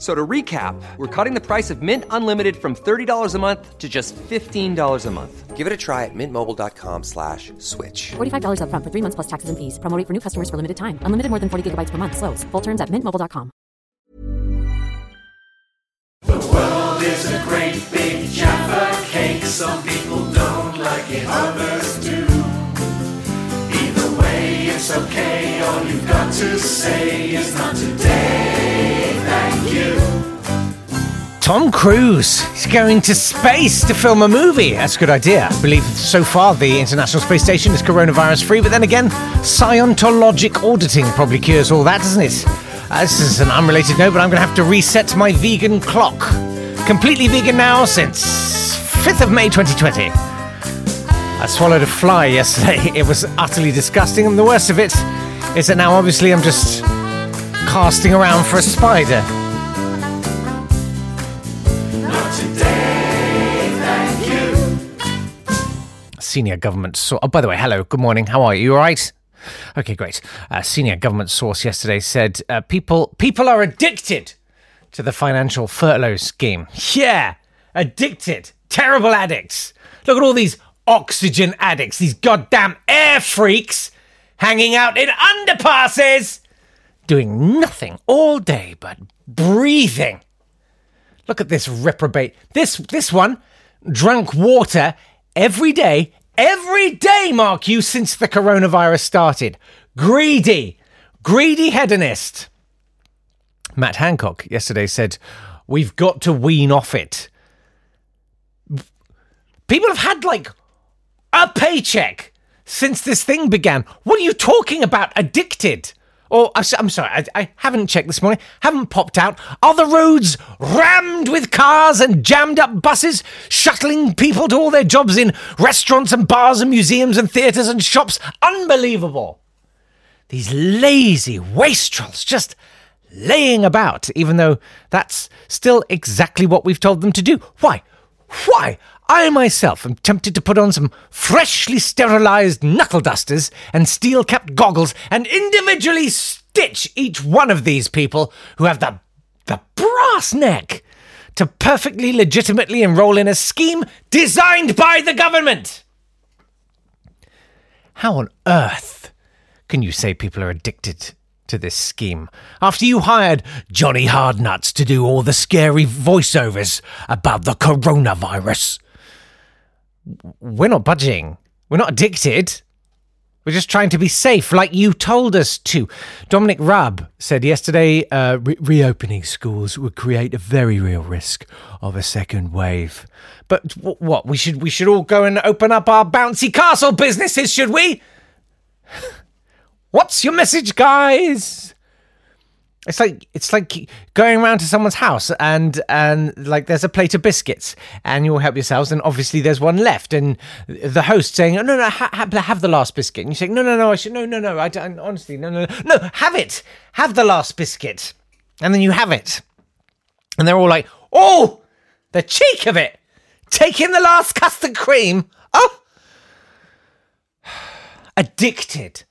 So to recap, we're cutting the price of Mint Unlimited from $30 a month to just $15 a month. Give it a try at mintmobile.com/switch. $45 up front for 3 months plus taxes and fees. Promo rate for new customers for limited time. Unlimited more than 40 gigabytes per month. Slows full terms at mintmobile.com. The world is a great big Jaffa Cake. Some people don't like it, others do. Either way, it's okay. All you've got to say is not today. Thank you. Tom Cruise is going to space to film a movie. That's a good idea. I believe so far the International Space Station is coronavirus free, but then again, Scientologic auditing probably cures all that, doesn't it? This is an unrelated note, but I'm going to have to reset my vegan clock. Completely vegan now since 5th of May 2020. I swallowed a fly yesterday. It was utterly disgusting, and the worst of it is that now obviously I'm just casting around for a spider. Not today, thank you. Senior government source. Oh, by the way, hello, good morning. How are you? You all right? Okay, great. Senior government source yesterday said people are addicted to the financial furlough scheme. Yeah, addicted. Terrible addicts. Look at all these oxygen addicts, these goddamn air freaks hanging out in underpasses, doing nothing all day but breathing. Look at this reprobate. This one drank water every day, mark you, since the coronavirus started. Greedy hedonist. Matt Hancock yesterday said, we've got to wean off it. People have had like a paycheck since this thing began. What are you talking about? Addicted? Oh, I'm sorry, I haven't checked this morning, haven't popped out. Are the roads rammed with cars and jammed up buses, shuttling people to all their jobs in restaurants and bars and museums and theatres and shops? Unbelievable. These lazy wastrels just laying about, even though that's still exactly what we've told them to do. Why? I myself am tempted to put on some freshly sterilised knuckle dusters and steel-capped goggles and individually stitch each one of these people who have the brass neck to perfectly legitimately enrol in a scheme designed by the government. How on earth can you say people are addicted to this scheme after you hired Johnny Hardnuts to do all the scary voiceovers about the coronavirus? We're not budging. We're not addicted. We're just trying to be safe, like you told us to. Dominic Raab said yesterday, reopening schools would create a very real risk of a second wave. But what? We should all go and open up our bouncy castle businesses, should we? What's your message, guys? It's like going round to someone's house and like there's a plate of biscuits and you'll help yourselves and obviously there's one left and the host saying, oh, no, have the last biscuit. And you say, no, I should, no, I don't, honestly, no, have it. Have the last biscuit. And then you have it. And they're all like, oh, the cheek of it. Taking the last custard cream. Oh. Addicted.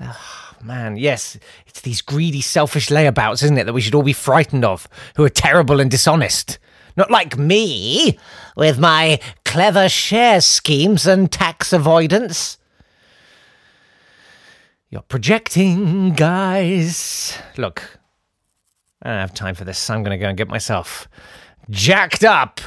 Oh, man, yes, it's these greedy, selfish layabouts, isn't it, that we should all be frightened of, who are terrible and dishonest. Not like me, with my clever share schemes and tax avoidance. You're projecting, guys. Look, I don't have time for this, so I'm going to go and get myself jacked up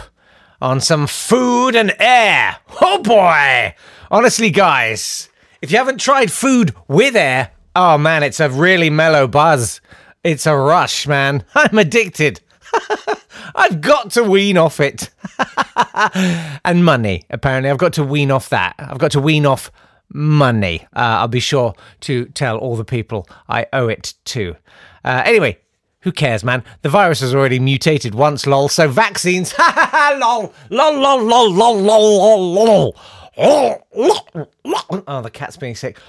on some food and air. Oh, boy! Honestly, guys, if you haven't tried food with air, oh man, it's a really mellow buzz. It's a rush, man. I'm addicted. I've got to wean off it. And money, apparently. I've got to wean off that. I've got to wean off money. I'll be sure to tell all the people I owe it to. Anyway, who cares, man? The virus has already mutated once, lol. So vaccines, lol, lol, lol, lol, lol, lol, lol, lol. Oh, the cat's being sick.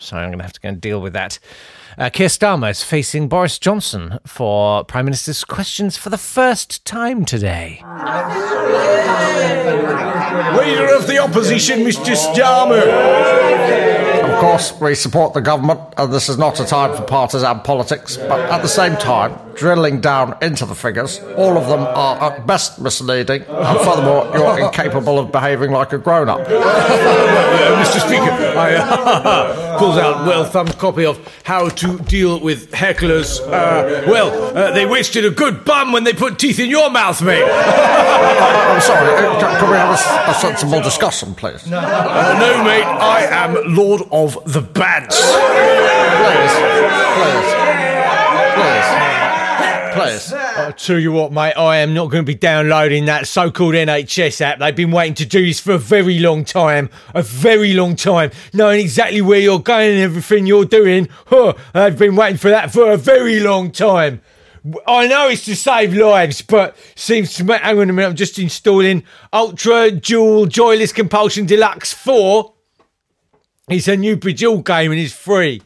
Sorry, I'm going to have to go and deal with that. Keir Starmer is facing Boris Johnson for Prime Minister's questions for the first time today. Leader of the Opposition, Mr Starmer. Of course, we support the government, and this is not a time for partisan politics, but at the same time, drilling down into the figures, all of them are at best misleading, and furthermore, you're incapable of behaving like a grown-up. Mr Speaker, I pulls out well-thumbed copy of How to Deal with Hecklers. They wasted a good bum when they put teeth in your mouth, mate. I'm sorry, can we have a sensible discussion, please? No, mate, I am Lord of the Bats. Please. I'll tell you what, mate, I am not going to be downloading that so-called NHS app. They've been waiting to do this for a very long time, knowing exactly where you're going and everything you're doing. They've been waiting for that for a very long time. I know it's to save lives, but seems to me... Hang on a minute, I'm just installing Ultra Dual Joyless Compulsion Deluxe 4. It's a new Bejeweled game and it's free.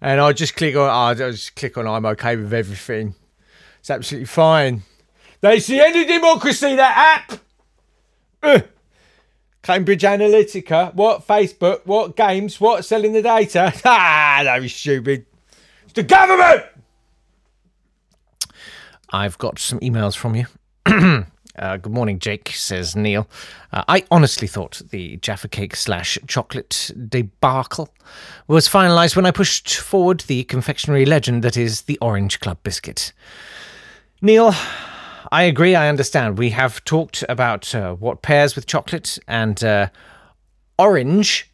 And I just click on I'm okay with everything. It's absolutely fine. That's the end of democracy, that app. Cambridge Analytica. What? Facebook? What? Games? What? Selling the data? That was stupid. It's the government! I've got some emails from you. Good morning, Jake, says Neil. I honestly thought the Jaffa Cake / chocolate debacle was finalised when I pushed forward the confectionery legend that is the Orange Club Biscuit. Neil, I agree, I understand. We have talked about what pairs with chocolate, and orange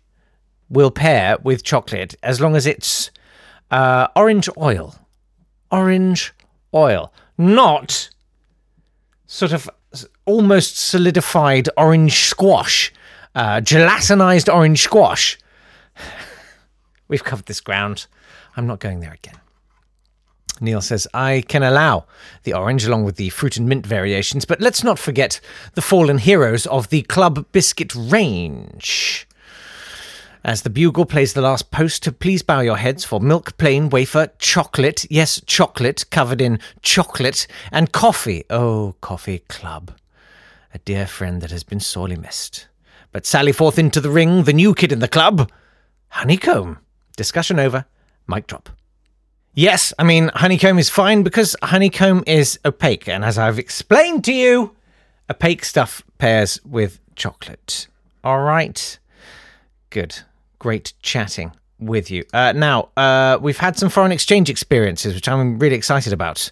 will pair with chocolate as long as it's orange oil. Orange oil. Not sort of almost solidified orange squash, gelatinized orange squash. We've covered this ground. I'm not going there again. Neil says, I can allow the orange along with the fruit and mint variations, but let's not forget the fallen heroes of the Club Biscuit range. As the bugle plays the last post, please bow your heads for milk, plain, wafer, chocolate, yes, chocolate, covered in chocolate, and coffee. Oh, Coffee Club, a dear friend that has been sorely missed. But sally forth into the ring, the new kid in the club, honeycomb. Discussion over. Mic drop. Yes, I mean, honeycomb is fine because honeycomb is opaque. And as I've explained to you, opaque stuff pairs with chocolate. All right. Good. Great chatting with you. Now, we've had some foreign exchange experiences, which I'm really excited about.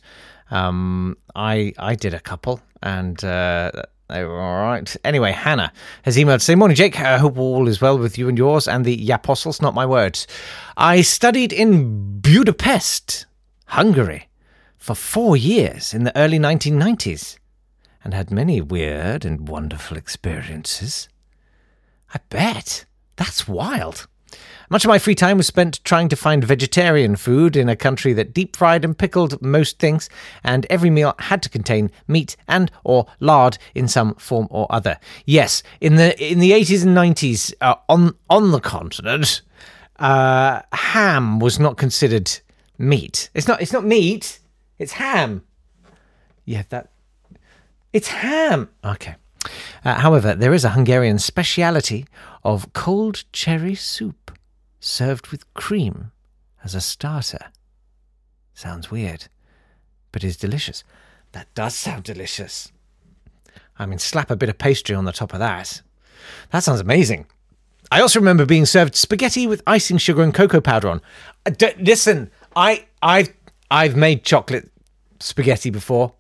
I did a couple and they were all right. Anyway, Hannah has emailed to say, morning, Jake. I hope all is well with you and yours and the Yapostles, not my words. I studied in Budapest, Hungary, for 4 years in the early 1990s and had many weird and wonderful experiences. I bet. That's wild. Much of my free time was spent trying to find vegetarian food in a country that deep-fried and pickled most things, and every meal had to contain meat and or lard in some form or other. Yes, in the 80s and 90s on the continent, ham was not considered meat. It's not meat. It's ham. Yeah, it's ham. Okay. However, there is a Hungarian speciality of cold cherry soup served with cream as a starter. Sounds weird, but is delicious. That does sound delicious. I mean, slap a bit of pastry on the top of that. That sounds amazing. I also remember being served spaghetti with icing sugar and cocoa powder on. Listen, I've made chocolate spaghetti before.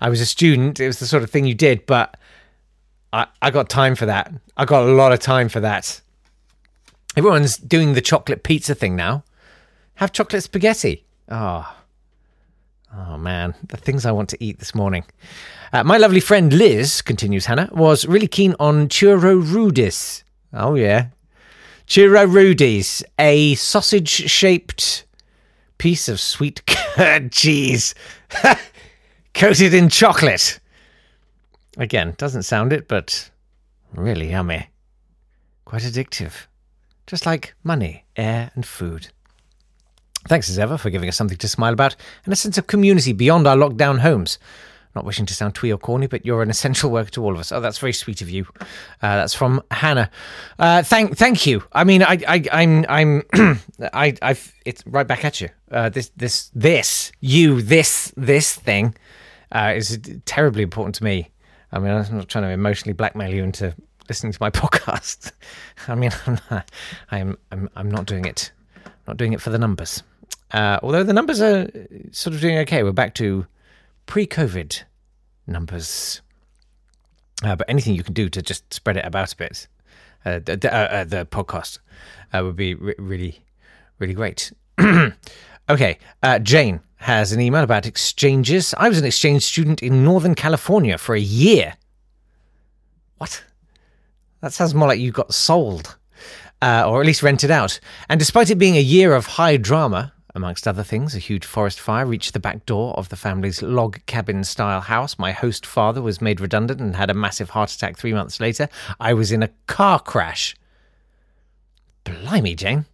I was a student. It was the sort of thing you did, but I got time for that. I got a lot of time for that. Everyone's doing the chocolate pizza thing now. Have chocolate spaghetti. Oh, man, the things I want to eat this morning. My lovely friend Liz, continues Hannah, was really keen on churro rudis. Oh, yeah. Churro rudis, a sausage-shaped piece of sweet curd cheese coated in chocolate. Again, doesn't sound it, but really yummy. Quite addictive. Just like money, air and food. Thanks as ever for giving us something to smile about and a sense of community beyond our lockdown homes. Not wishing to sound twee or corny, but you're an essential worker to all of us. Oh, that's very sweet of you. That's from Hannah. Thank you. I mean, I'm it's right back at you. This thing is terribly important to me. I mean, I'm not trying to emotionally blackmail you into listening to my podcast. I mean, I'm not doing it. Not doing it for the numbers. Although the numbers are sort of doing okay. We're back to pre-COVID numbers. But anything you can do to just spread it about a bit, the podcast, would be really, really great. Okay, Jane has an email about exchanges. I was an exchange student in Northern California for a year. What? That sounds more like you got sold. Or at least rented out. And despite it being a year of high drama, amongst other things, a huge forest fire reached the back door of the family's log cabin-style house. My host father was made redundant and had a massive heart attack 3 months later. I was in a car crash. Blimey, Jane.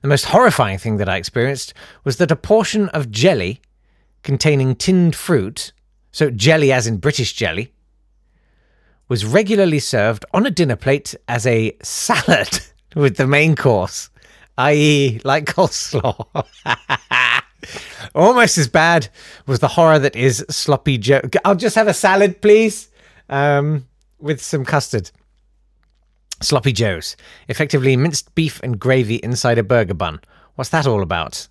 The most horrifying thing that I experienced was that a portion of jelly containing tinned fruit, so jelly as in British jelly, was regularly served on a dinner plate as a salad. With the main course, i.e. like coleslaw. Almost as bad was the horror that is sloppy Joe. I'll just have a salad, please, with some custard. Sloppy Joes. Effectively minced beef and gravy inside a burger bun. What's that all about?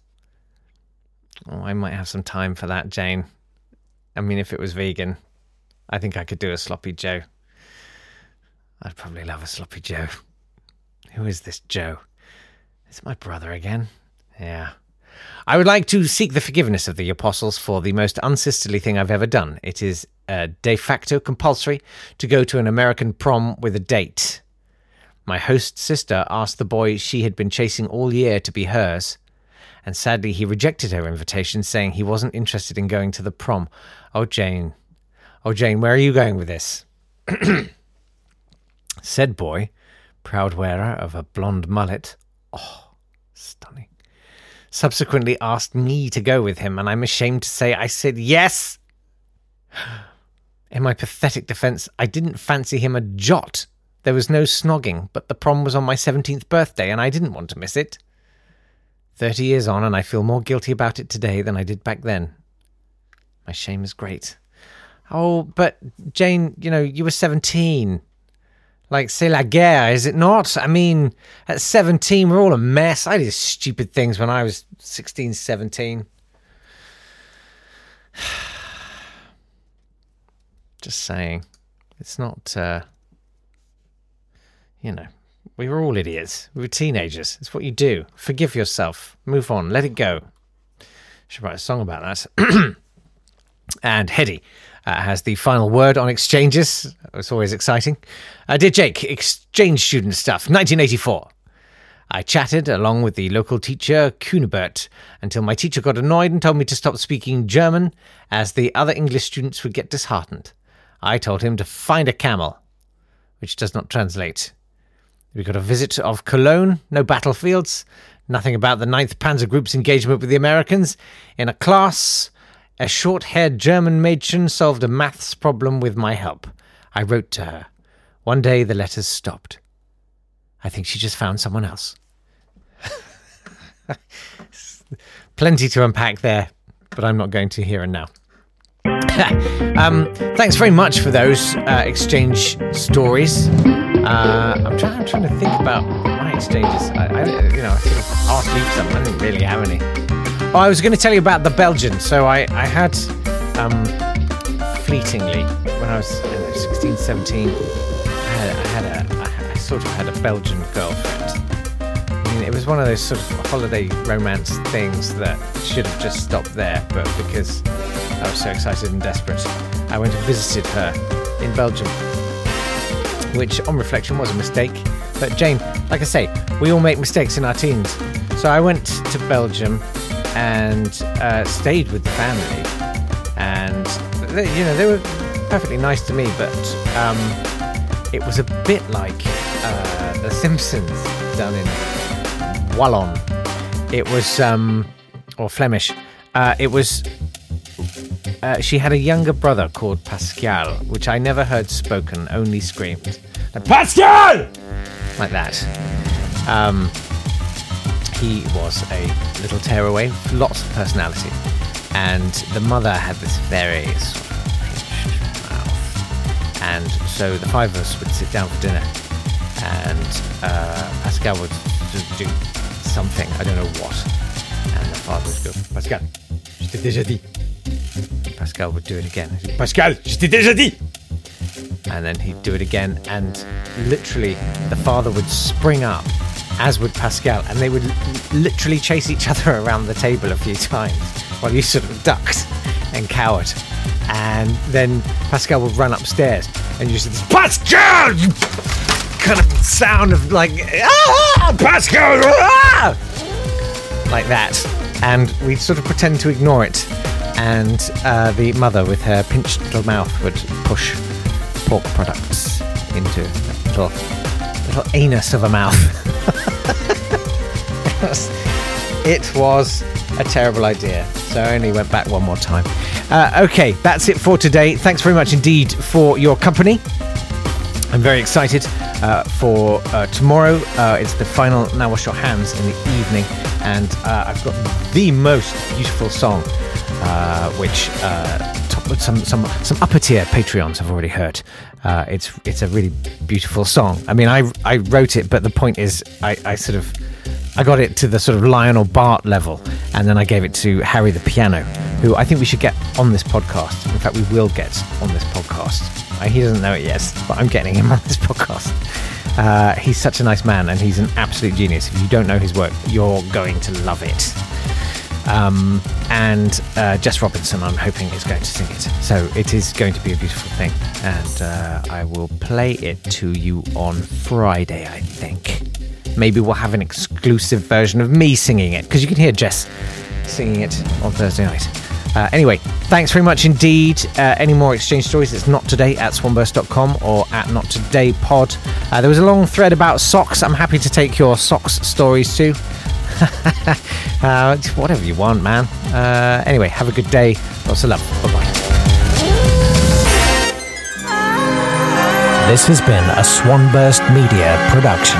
Oh, I might have some time for that, Jane. I mean, if it was vegan, I think I could do a sloppy Joe. I'd probably love a sloppy Joe. Who is this Joe? Is it my brother again? Yeah. I would like to seek the forgiveness of the apostles for the most unsisterly thing I've ever done. It is de facto compulsory to go to an American prom with a date. My host sister asked the boy she had been chasing all year to be hers, and sadly he rejected her invitation, saying he wasn't interested in going to the prom. Oh, Jane, where are you going with this? Said boy, proud wearer of a blonde mullet, oh, stunning, subsequently asked me to go with him, and I'm ashamed to say I said yes. In my pathetic defence, I didn't fancy him a jot. There was no snogging, but the prom was on my 17th birthday, and I didn't want to miss it. 30 years on, and I feel more guilty about it today than I did back then. My shame is great. Oh, but Jane, you know, you were 17. Like, c'est la guerre, is it not? I mean, at 17, we're all a mess. I did stupid things when I was 16, 17. Just saying. It's not, you know, we were all idiots. We were teenagers. It's what you do. Forgive yourself. Move on. Let it go. Should write a song about that. And Hedy has the final word on exchanges. It's always exciting. Dear Jake, exchange student stuff, 1984. I chatted along with the local teacher, Kunibert, until my teacher got annoyed and told me to stop speaking German as the other English students would get disheartened. I told him to find a camel, which does not translate. We got a visit of Cologne, no battlefields, nothing about the 9th Panzer Group's engagement with the Americans. In a class, a short-haired German Mädchen solved a maths problem with my help. I wrote to her. One day the letters stopped. I think she just found someone else. Plenty to unpack there, but I'm not going to here and now. Thanks very much for those exchange stories. I'm trying to think about my exchanges. I sort of asked you for something. I didn't really have any. Oh, I was going to tell you about the Belgian. So I had, fleetingly, when I was 16, 17, I sort of had a Belgian girlfriend. I mean, It was one of those sort of holiday romance things that should have just stopped there, but because I was so excited and desperate, I went and visited her in Belgium, which on reflection was a mistake. But Jane, like I say, we all make mistakes in our teens. So I went to Belgium and stayed with the family, and you know, they were perfectly nice to me, but it was a bit like The Simpsons done in Wallon. It was or Flemish. It was she had a younger brother called Pascal, which I never heard spoken, only screamed like, Pascal, like that. He was a little tearaway, lots of personality, and the mother had this very sort of pinched mouth. And so the five of us would sit down for dinner, and Pascal would just do something, I don't know what, and the father would go, Pascal, je t'ai déjà dit. Pascal would do it again. Pascal, je t'ai déjà dit. And then he'd do it again, and literally the father would spring up, as would Pascal, and they would literally chase each other around the table a few times while you sort of ducked and cowered. And then Pascal would run upstairs, and you said, Pascal! Kind of sound of like, ah, Pascal, ah! Like that. And we'd sort of pretend to ignore it. And the mother with her pinched little mouth would push pork products into that little anus of a mouth. It was a terrible idea, so I only went back one more time. Okay, that's it for today. Thanks very much indeed for your company. I'm very excited for tomorrow. It's the final Now Wash Your Hands in the evening, and I've got the most beautiful song, which some upper tier Patreons have already heard. It's a really beautiful song. I mean, I wrote it, but the point is, I got it to the sort of Lionel Bart level, and then I gave it to Harry the Piano, who I think we should get on this podcast. In fact, we will get on this podcast. He doesn't know it yet, but I'm getting him on this podcast. He's such a nice man, and he's an absolute genius. If you don't know his work, you're going to love it. And Jess Robinson, I'm hoping, is going to sing it. So it is going to be a beautiful thing. And I will play it to you on Friday, I think. Maybe we'll have an exclusive version of me singing it, because you can hear Jess singing it on Thursday night. Anyway, thanks very much indeed. Any more exchange stories, it's nottoday at swanburst.com or at nottodaypod. There was a long thread about socks. I'm happy to take your socks stories too. Whatever you want, man. Anyway, have a good day. Lots of love. Bye-bye. This has been a Swanburst Media production.